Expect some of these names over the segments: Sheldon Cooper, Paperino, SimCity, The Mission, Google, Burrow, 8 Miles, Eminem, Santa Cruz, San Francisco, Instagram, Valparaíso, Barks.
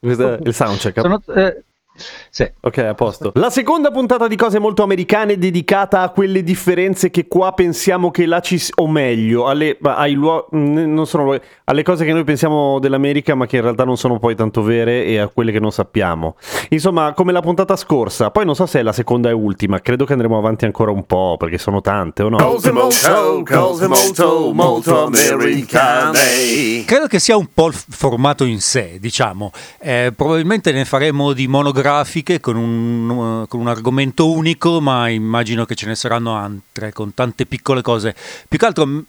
Il soundcheck. Sì. Ok, a posto. La seconda puntata di Cose Molto Americane è dedicata a quelle differenze che qua pensiamo che là ci... o meglio, alle cose che noi pensiamo dell'America ma che in realtà non sono poi tanto vere, e a quelle che non sappiamo. Insomma, come la puntata scorsa. Poi non so se è la seconda e ultima. Credo che andremo avanti ancora un po', perché sono tante, o no? Cose molto americane. Credo che sia un po' il formato in sé, diciamo. Probabilmente ne faremo di monografiche con un argomento unico, ma immagino che ce ne saranno altre con tante piccole cose. Più che altro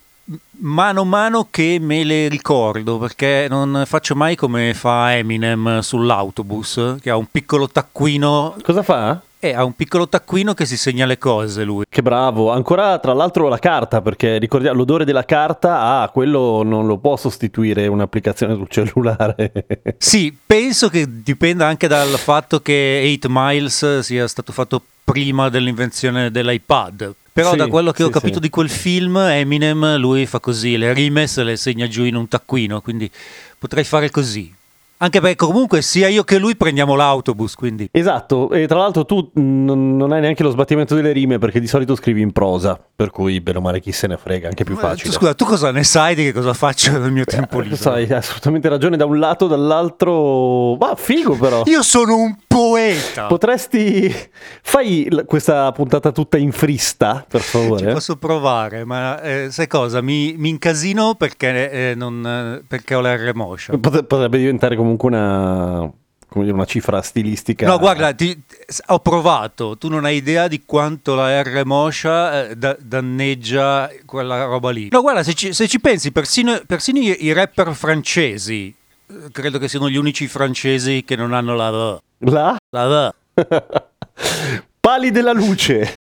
mano a mano che me le ricordo, perché non faccio mai come fa Eminem sull'autobus, che ha un piccolo taccuino. Cosa fa? Ha un piccolo taccuino che si segna le cose, lui. Che bravo. Ancora, tra l'altro, la carta, perché ricordiamo l'odore della carta. Quello non lo può sostituire un'applicazione sul cellulare. Sì, penso che dipenda anche dal fatto che 8 Miles sia stato fatto prima dell'invenzione dell'iPad. Però sì, da quello che ho capito di quel film, Eminem, lui fa così, le rime se le segna giù in un taccuino, quindi potrei fare così. Anche perché comunque sia io che lui prendiamo l'autobus, quindi. Esatto, e tra l'altro tu non hai neanche lo sbattimento delle rime, perché di solito scrivi in prosa, per cui bene o male chi se ne frega, anche più facile. Scusa, tu cosa ne sai di che cosa faccio nel mio tempo libero? Hai assolutamente ragione, da un lato, dall'altro. Ma figo però. Io sono un poeta. Potresti fai questa puntata tutta in freestyle, per favore? Ci posso provare, ma sai cosa? Mi incasino perché ho la R moscia. Potrebbe diventare comunque una cifra stilistica. No, guarda, ho provato. Tu non hai idea di quanto la R moscia danneggia quella roba lì. No, guarda, se ci pensi, persino i rapper francesi, credo che siano gli unici francesi che non hanno la V. La V. Pali della luce.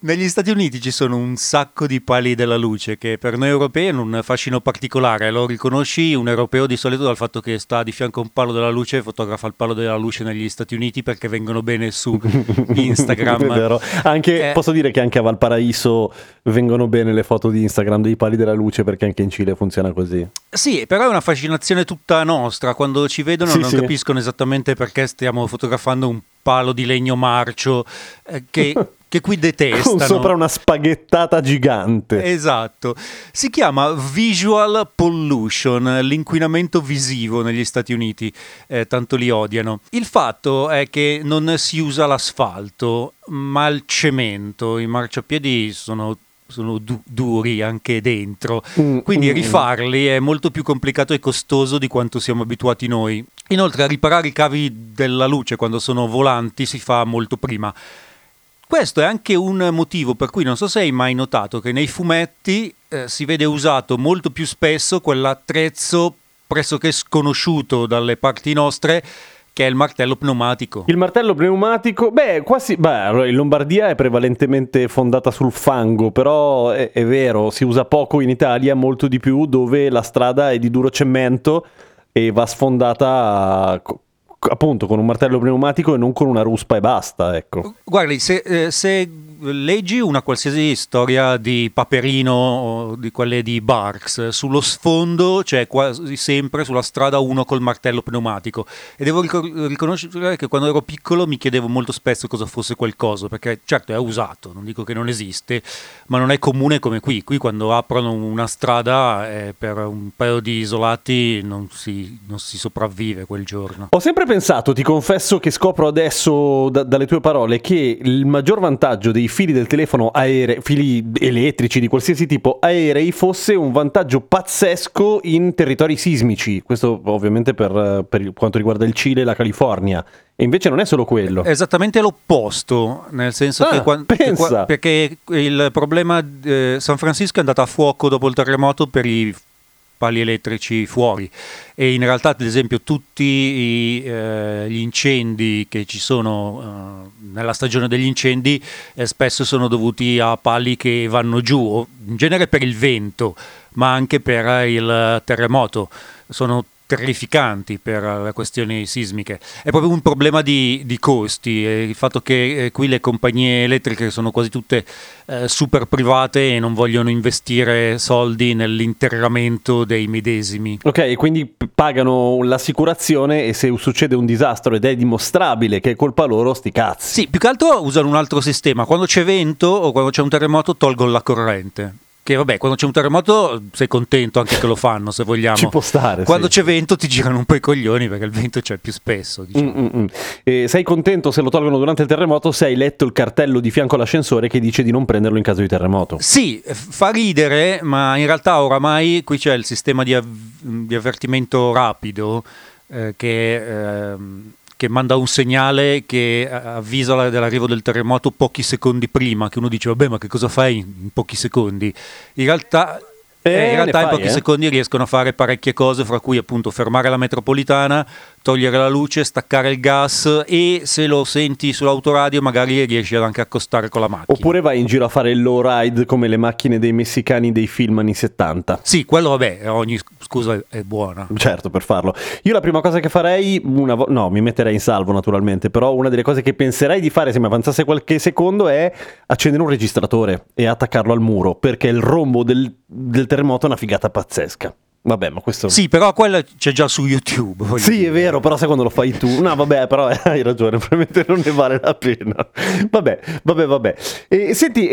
Negli Stati Uniti ci sono un sacco di pali della luce che per noi europei hanno un fascino particolare. Lo riconosci un europeo di solito dal fatto che sta di fianco a un palo della luce e fotografa il palo della luce negli Stati Uniti, perché vengono bene su Instagram. È vero. Anche, posso dire che anche a Valparaíso vengono bene le foto di Instagram dei pali della luce, perché anche in Cile funziona così. Sì, però è una fascinazione tutta nostra. Quando ci vedono non capiscono esattamente perché stiamo fotografando un palo di legno marcio che qui detestano. Con sopra una spaghettata gigante. Esatto. Si chiama visual pollution, l'inquinamento visivo negli Stati Uniti, tanto li odiano. Il fatto è che non si usa l'asfalto, ma il cemento. I marciapiedi sono duri anche dentro, quindi rifarli è molto più complicato e costoso di quanto siamo abituati noi. Inoltre, a riparare i cavi della luce quando sono volanti si fa molto prima. Questo è anche un motivo per cui non so se hai mai notato che nei fumetti si vede usato molto più spesso quell'attrezzo pressoché sconosciuto dalle parti nostre, che è il martello pneumatico. Il martello pneumatico, allora, in Lombardia è prevalentemente fondata sul fango, però è vero, si usa poco in Italia, molto di più dove la strada è di duro cemento e va sfondata appunto con un martello pneumatico e non con una ruspa e basta, ecco. Guardi, se leggi una qualsiasi storia di Paperino o di quelle di Barks, sullo sfondo c'è quasi sempre sulla strada uno col martello pneumatico, e devo riconoscere che quando ero piccolo mi chiedevo molto spesso cosa fosse quel coso, perché certo è usato, non dico che non esiste, ma non è comune come qui quando aprono una strada per un paio di isolati non si sopravvive quel giorno. Ho sempre pensato, ti confesso che scopro adesso dalle tue parole, che il maggior vantaggio dei fili del telefono aerei, fili elettrici di qualsiasi tipo aerei, fosse un vantaggio pazzesco in territori sismici. Questo ovviamente per quanto riguarda il Cile e la California. E invece non è solo quello. È esattamente l'opposto, nel senso che perché il problema, San Francisco è andata a fuoco dopo il terremoto per i pali elettrici fuori, e in realtà ad esempio tutti gli incendi che ci sono nella stagione degli incendi spesso sono dovuti a pali che vanno giù, in genere per il vento ma anche per il terremoto, sono terrificanti per le questioni sismiche. È proprio un problema di costi, il fatto che qui le compagnie elettriche sono quasi tutte super private e non vogliono investire soldi nell'interramento dei medesimi. Ok, quindi pagano l'assicurazione e se succede un disastro ed è dimostrabile che è colpa loro, sti cazzi. Sì, più che altro usano un altro sistema: quando c'è vento o quando c'è un terremoto tolgono la corrente. Che vabbè, quando c'è un terremoto sei contento anche che lo fanno, se vogliamo. Ci può stare. Quando c'è vento ti girano un po' i coglioni perché il vento c'è più spesso, diciamo. Sei contento se lo tolgono durante il terremoto se hai letto il cartello di fianco all'ascensore che dice di non prenderlo in caso di terremoto. Sì, fa ridere, ma in realtà oramai qui c'è il sistema di avvertimento rapido che manda un segnale che avvisa dell'arrivo del terremoto pochi secondi prima, che uno dice vabbè ma che cosa fai in pochi secondi? In realtà in pochi secondi riescono a fare parecchie cose, fra cui appunto fermare la metropolitana, togliere la luce, staccare il gas, e se lo senti sull'autoradio magari riesci anche a accostare con la macchina. Oppure vai in giro a fare il low ride come le macchine dei messicani dei film anni 70. Sì, quello vabbè, ogni scusa è buona. Certo, per farlo. Io la prima cosa che farei, mi metterei in salvo naturalmente, però una delle cose che penserei di fare se mi avanzasse qualche secondo è accendere un registratore e attaccarlo al muro, perché il rombo del terremoto è una figata pazzesca. Vabbè, ma questo... Sì, però quello c'è già su YouTube. Sì, dire. È vero, però sai quando lo fai tu? No, vabbè, però hai ragione, probabilmente non ne vale la pena. Vabbè. E, senti,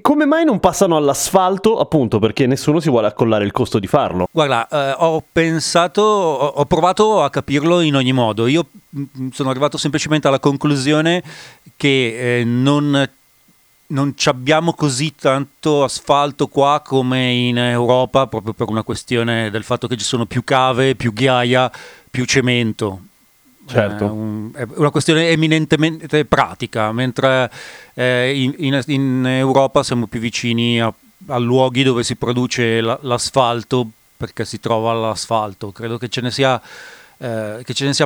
come mai non passano all'asfalto? Appunto, perché nessuno si vuole accollare il costo di farlo. Guarda, ho provato a capirlo in ogni modo. Io sono arrivato semplicemente alla conclusione che non ci abbiamo così tanto asfalto qua come in Europa, proprio per una questione del fatto che ci sono più cave, più ghiaia, più cemento. Certo. È una questione eminentemente pratica, mentre in Europa siamo più vicini a luoghi dove si produce l'asfalto, perché si trova l'asfalto. Credo che ce ne sia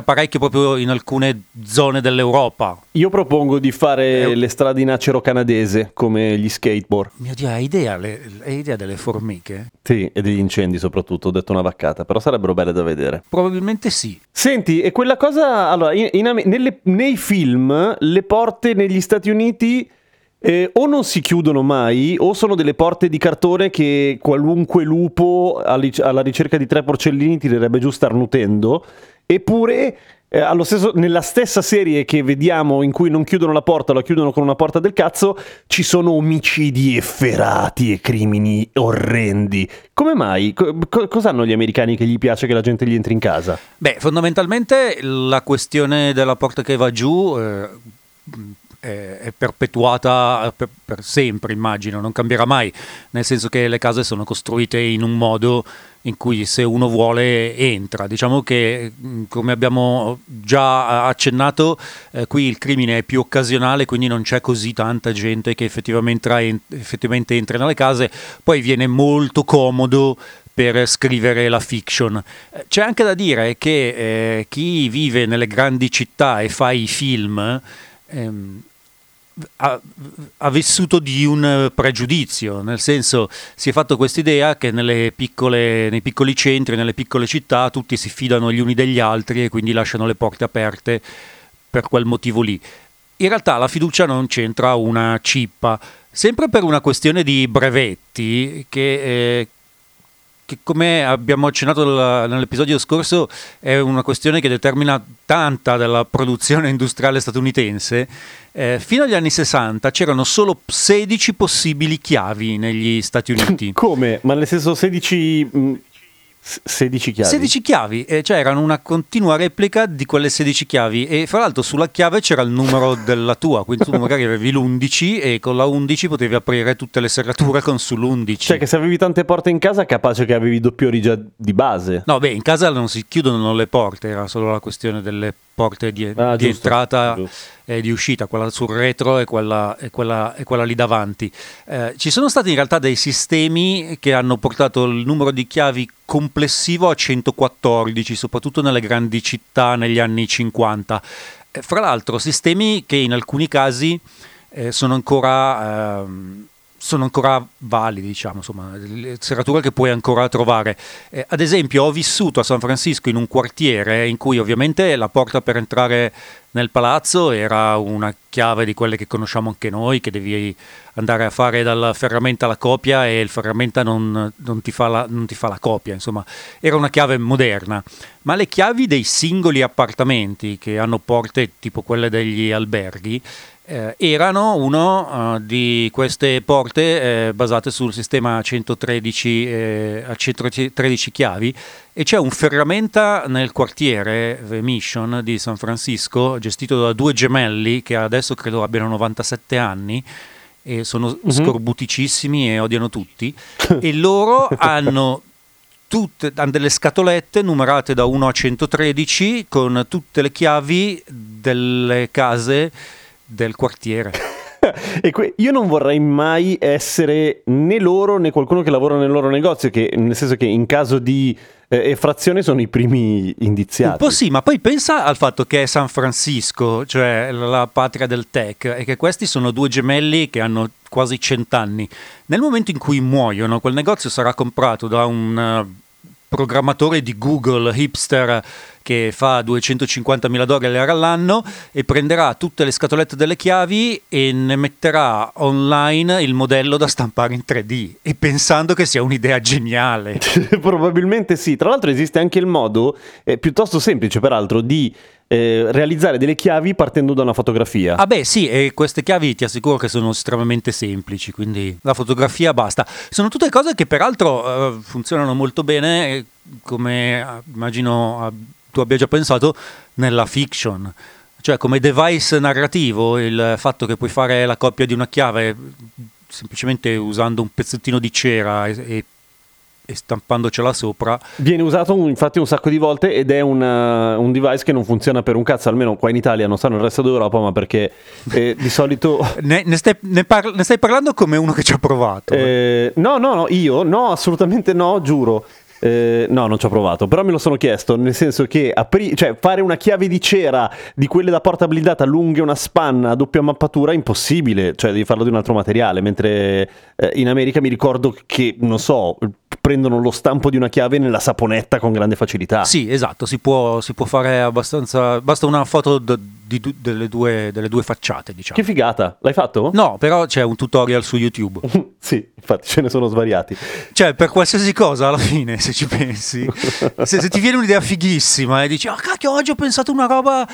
parecchio proprio in alcune zone dell'Europa. Io propongo di fare le strade in acero canadese come gli skateboard. Mio Dio, hai idea delle formiche? Sì, e degli incendi soprattutto, ho detto una vaccata, però sarebbero belle da vedere. Probabilmente sì. Senti, e quella cosa, allora, nei film le porte negli Stati Uniti o non si chiudono mai, o sono delle porte di cartone che qualunque lupo alla ricerca di 3 porcellini tirerebbe giù starnutendo. Eppure nella stessa serie che vediamo, in cui non chiudono la porta, la chiudono con una porta del cazzo, ci sono omicidi efferati e crimini orrendi. Come mai? Cos'hanno gli americani che gli piace che la gente gli entri in casa? Beh, fondamentalmente la questione della porta che va giù è perpetuata per sempre, immagino, non cambierà mai, nel senso che le case sono costruite in un modo in cui se uno vuole entra. Diciamo che, come abbiamo già accennato, qui il crimine è più occasionale, quindi non c'è così tanta gente che effettivamente entra nelle case. Poi viene molto comodo per scrivere la fiction. C'è anche da dire che chi vive nelle grandi città e fa i film ha vissuto di un pregiudizio, nel senso si è fatto quest'idea che nei piccoli centri, nelle piccole città tutti si fidano gli uni degli altri e quindi lasciano le porte aperte per quel motivo lì. In realtà la fiducia non c'entra una cippa, sempre per una questione di brevetti che come abbiamo accennato nell'episodio scorso è una questione che determina tanta della produzione industriale statunitense. Fino agli anni 60 c'erano solo 16 possibili chiavi negli Stati Uniti. Come? Ma nel senso 16 16 chiavi. 16 chiavi, cioè erano una continua replica di quelle 16 chiavi, e fra l'altro sulla chiave c'era il numero della tua, quindi tu magari avevi l'11 e con la 11 potevi aprire tutte le serrature con sull'11. Cioè che se avevi tante porte in casa, capace che avevi doppioni già di base. No, beh, in casa non si chiudono le porte, era solo la questione delle porte di entrata e di uscita, quella sul retro e quella lì davanti. Ci sono stati in realtà dei sistemi che hanno portato il numero di chiavi complessivo a 114, soprattutto nelle grandi città negli anni 50. Fra l'altro sistemi che in alcuni casi sono ancora validi, diciamo, insomma, serrature che puoi ancora trovare. Ad esempio, ho vissuto a San Francisco in un quartiere in cui ovviamente la porta per entrare nel palazzo era una chiave di quelle che conosciamo anche noi, che devi andare a fare dalla ferramenta alla copia e il ferramenta non ti fa la copia, insomma, era una chiave moderna. Ma le chiavi dei singoli appartamenti che hanno porte tipo quelle degli alberghi erano uno di queste porte basate sul sistema a 113 chiavi, e c'è un ferramenta nel quartiere The Mission di San Francisco gestito da due gemelli che adesso credo abbiano 97 anni e sono scorbuticissimi e odiano tutti e loro hanno delle scatolette numerate da 1 a 113 con tutte le chiavi delle case del quartiere. Io non vorrei mai essere né loro né qualcuno che lavora nel loro negozio, che nel senso che in caso di effrazione sono i primi indiziati. Un po' sì, ma poi pensa al fatto che è San Francisco, cioè la patria del tech, e che questi sono due gemelli che hanno quasi 100 anni. Nel momento in cui muoiono, quel negozio sarà comprato da un programmatore di Google hipster che fa $250,000 all'anno e prenderà tutte le scatolette delle chiavi e ne metterà online il modello da stampare in 3D, e pensando che sia un'idea geniale. Probabilmente sì. Tra l'altro esiste anche il modo piuttosto semplice peraltro di realizzare delle chiavi partendo da una fotografia. Ah beh sì, e queste chiavi ti assicuro che sono estremamente semplici, quindi la fotografia basta. Sono tutte cose che peraltro funzionano molto bene, come immagino tu abbia già pensato, nella fiction. Cioè come device narrativo il fatto che puoi fare la copia di una chiave semplicemente usando un pezzettino di cera e stampandocela sopra viene usato infatti un sacco di volte, ed è un device che non funziona per un cazzo, almeno qua in Italia, non so nel resto d'Europa, ma perché di solito ne stai parlando come uno che ci ha provato. No, assolutamente no, giuro. No, non ci ho provato, però me lo sono chiesto, nel senso che fare una chiave di cera di quelle da porta blindata lunghe una spanna a doppia mappatura è impossibile, cioè devi farlo di un altro materiale, mentre in America mi ricordo che, non so, prendono lo stampo di una chiave nella saponetta con grande facilità. Sì, esatto, si può fare abbastanza, basta una foto delle due facciate, diciamo. Che figata, l'hai fatto? No, però c'è un tutorial su YouTube. Sì, infatti ce ne sono svariati. Cioè per qualsiasi cosa alla fine, se ci pensi, se ti viene un'idea fighissima e dici "Ah, cacchio, oggi ho pensato una roba",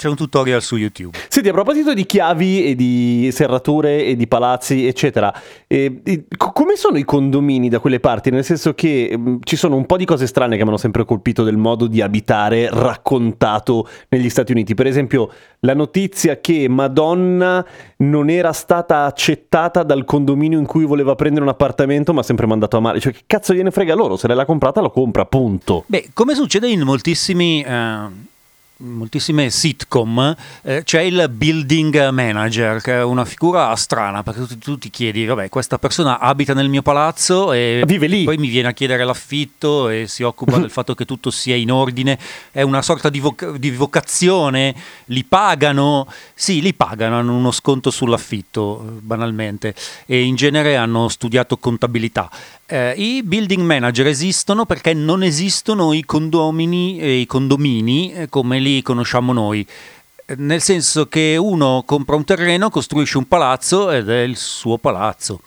c'è un tutorial su YouTube. Senti, a proposito di chiavi e di serrature e di palazzi, eccetera, come sono i condomini da quelle parti? Nel senso che ci sono un po' di cose strane che mi hanno sempre colpito del modo di abitare raccontato negli Stati Uniti. Per esempio, la notizia che Madonna non era stata accettata dal condominio in cui voleva prendere un appartamento, ma ha sempre mandato a male. Cioè, che cazzo gliene frega loro? Se lei l'ha comprata, lo compra, punto. Beh, come succede in moltissime sitcom, c'è il building manager, che è una figura strana, perché tu ti chiedi, vabbè, questa persona abita nel mio palazzo e vive lì, poi mi viene a chiedere l'affitto e si occupa del fatto che tutto sia in ordine, è una sorta di vocazione, li pagano, sì, li pagano, hanno uno sconto sull'affitto, banalmente, e in genere hanno studiato contabilità. I building manager esistono perché non esistono i condomini e i condomini come li conosciamo noi, nel senso che uno compra un terreno, costruisce un palazzo ed è il suo palazzo,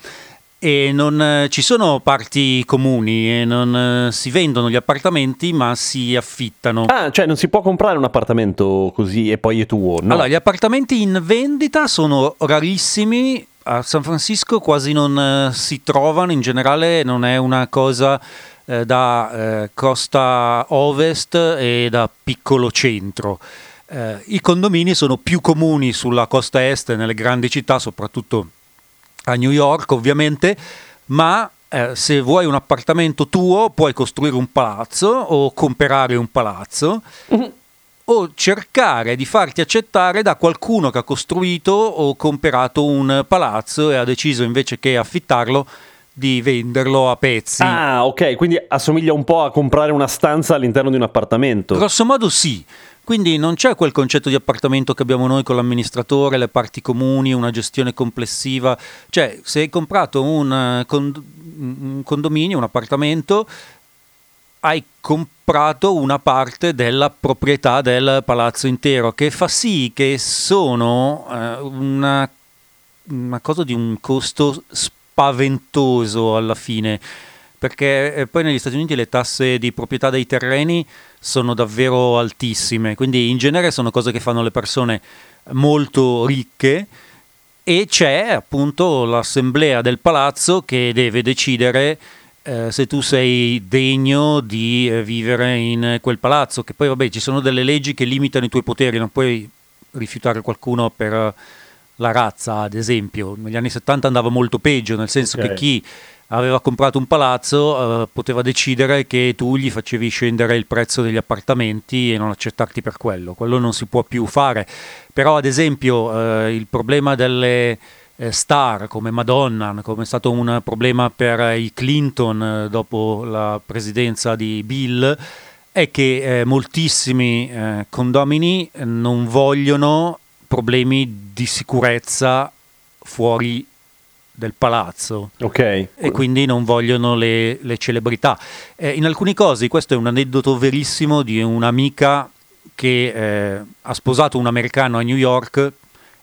e non ci sono parti comuni e non si vendono gli appartamenti, ma si affittano. Ah, cioè non si può comprare un appartamento così e poi è tuo, no? Allora, gli appartamenti in vendita sono rarissimi a San Francisco quasi non si trovano in generale, non è una cosa da costa ovest e da piccolo centro. I condomini sono più comuni sulla costa est, nelle grandi città, soprattutto a New York ovviamente, ma se vuoi un appartamento tuo puoi costruire un palazzo o comprare un palazzo o cercare di farti accettare da qualcuno che ha costruito o comprato un palazzo e ha deciso, invece che affittarlo, di venderlo a pezzi. Ah, ok, quindi assomiglia un po' a comprare una stanza all'interno di un appartamento. Grosso modo sì. Quindi non c'è quel concetto di appartamento che abbiamo noi con l'amministratore, le parti comuni, una gestione complessiva. Cioè, se hai comprato un condominio, un appartamento, hai comprato una parte della proprietà del palazzo intero, che fa sì che sono una cosa di un costo spaventoso alla fine, perché poi negli Stati Uniti le tasse di proprietà dei terreni sono davvero altissime, quindi in genere sono cose che fanno le persone molto ricche, e c'è appunto l'assemblea del palazzo che deve decidere se tu sei degno di vivere in quel palazzo, che poi vabbè, ci sono delle leggi che limitano i tuoi poteri, non puoi rifiutare qualcuno per la razza, ad esempio. Negli anni 70 andava molto peggio, nel senso che chi aveva comprato un palazzo poteva decidere che tu gli facevi scendere il prezzo degli appartamenti e non accettarti per quello non si può più fare. Però ad esempio il problema delle star come Madonna, come è stato un problema per i Clinton dopo la presidenza di Bill, è che moltissimi condomini non vogliono problemi di sicurezza fuori del palazzo, okay. E quindi non vogliono le celebrità. In alcuni casi, questo è un aneddoto verissimo di un'amica che ha sposato un americano a New York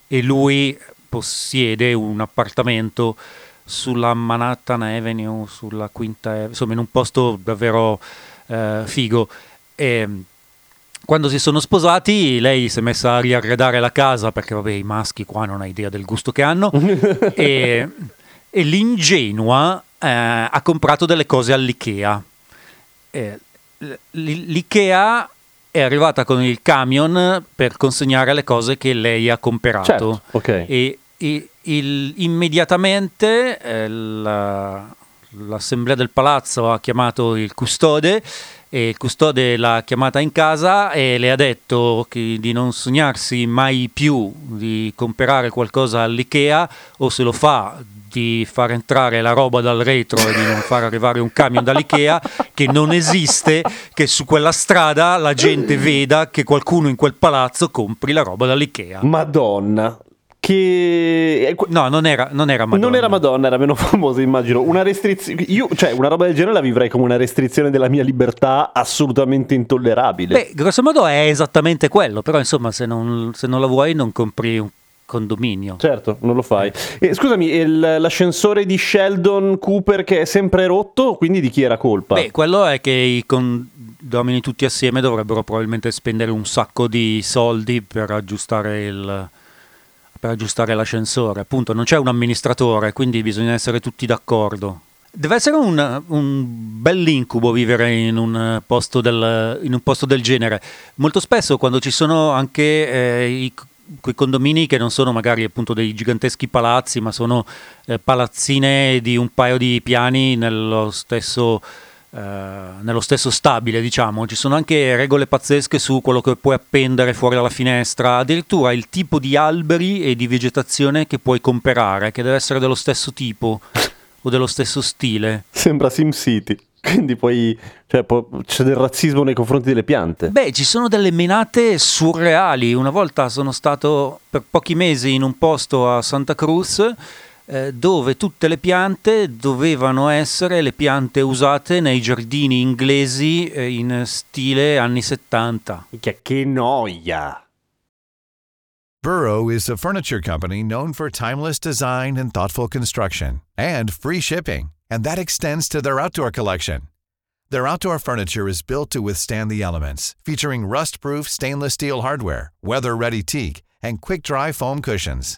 e lui possiede un appartamento sulla Manhattan Avenue, sulla Quinta Avenue, insomma in un posto davvero figo. E quando si sono sposati, lei si è messa a riarredare la casa, perché vabbè, i maschi qua non ha idea del gusto che hanno, e l'ingenua ha comprato delle cose all'Ikea. L'Ikea è arrivata con il camion per consegnare le cose che lei ha comprato. Certo, okay. Immediatamente l'assemblea del palazzo ha chiamato il custode, e il custode l'ha chiamata in casa e le ha detto che di non sognarsi mai più di comprare qualcosa all'Ikea, o se lo fa di far entrare la roba dal retro e di non far arrivare un camion dall'Ikea, che non esiste che su quella strada la gente veda che qualcuno in quel palazzo compri la roba dall'Ikea. Madonna. Che no, non era Madonna. Non era Madonna, era meno famosa, immagino. Una restrizione, io, cioè, una roba del genere la vivrei come una restrizione della mia libertà assolutamente intollerabile. Beh, grosso modo è esattamente quello, però insomma, se non la vuoi non compri un condominio. Certo, non lo fai. Scusami, l'ascensore di Sheldon Cooper che è sempre rotto, quindi di chi era colpa? Beh, quello è che i condomini tutti assieme dovrebbero probabilmente spendere un sacco di soldi per aggiustare l'ascensore, appunto non c'è un amministratore, quindi bisogna essere tutti d'accordo. Deve essere un bell'incubo vivere in un posto del genere. Molto spesso quando ci sono anche quei condomini che non sono magari appunto dei giganteschi palazzi, ma sono palazzine di un paio di piani nello stesso stabile, diciamo, ci sono anche regole pazzesche su quello che puoi appendere fuori dalla finestra, addirittura il tipo di alberi e di vegetazione che puoi comprare, che deve essere dello stesso tipo o dello stesso stile. Sembra SimCity. Quindi poi c'è del razzismo nei confronti delle piante. Beh, ci sono delle menate surreali. Una volta sono stato per pochi mesi in un posto a Santa Cruz dove tutte le piante dovevano essere le piante usate nei giardini inglesi in stile anni 70. Che noia! Burrow is a furniture company known for timeless design and thoughtful construction, and free shipping, and that extends to their outdoor collection. Their outdoor furniture is built to withstand the elements, featuring rust-proof stainless steel hardware, weather-ready teak, and quick-dry foam cushions.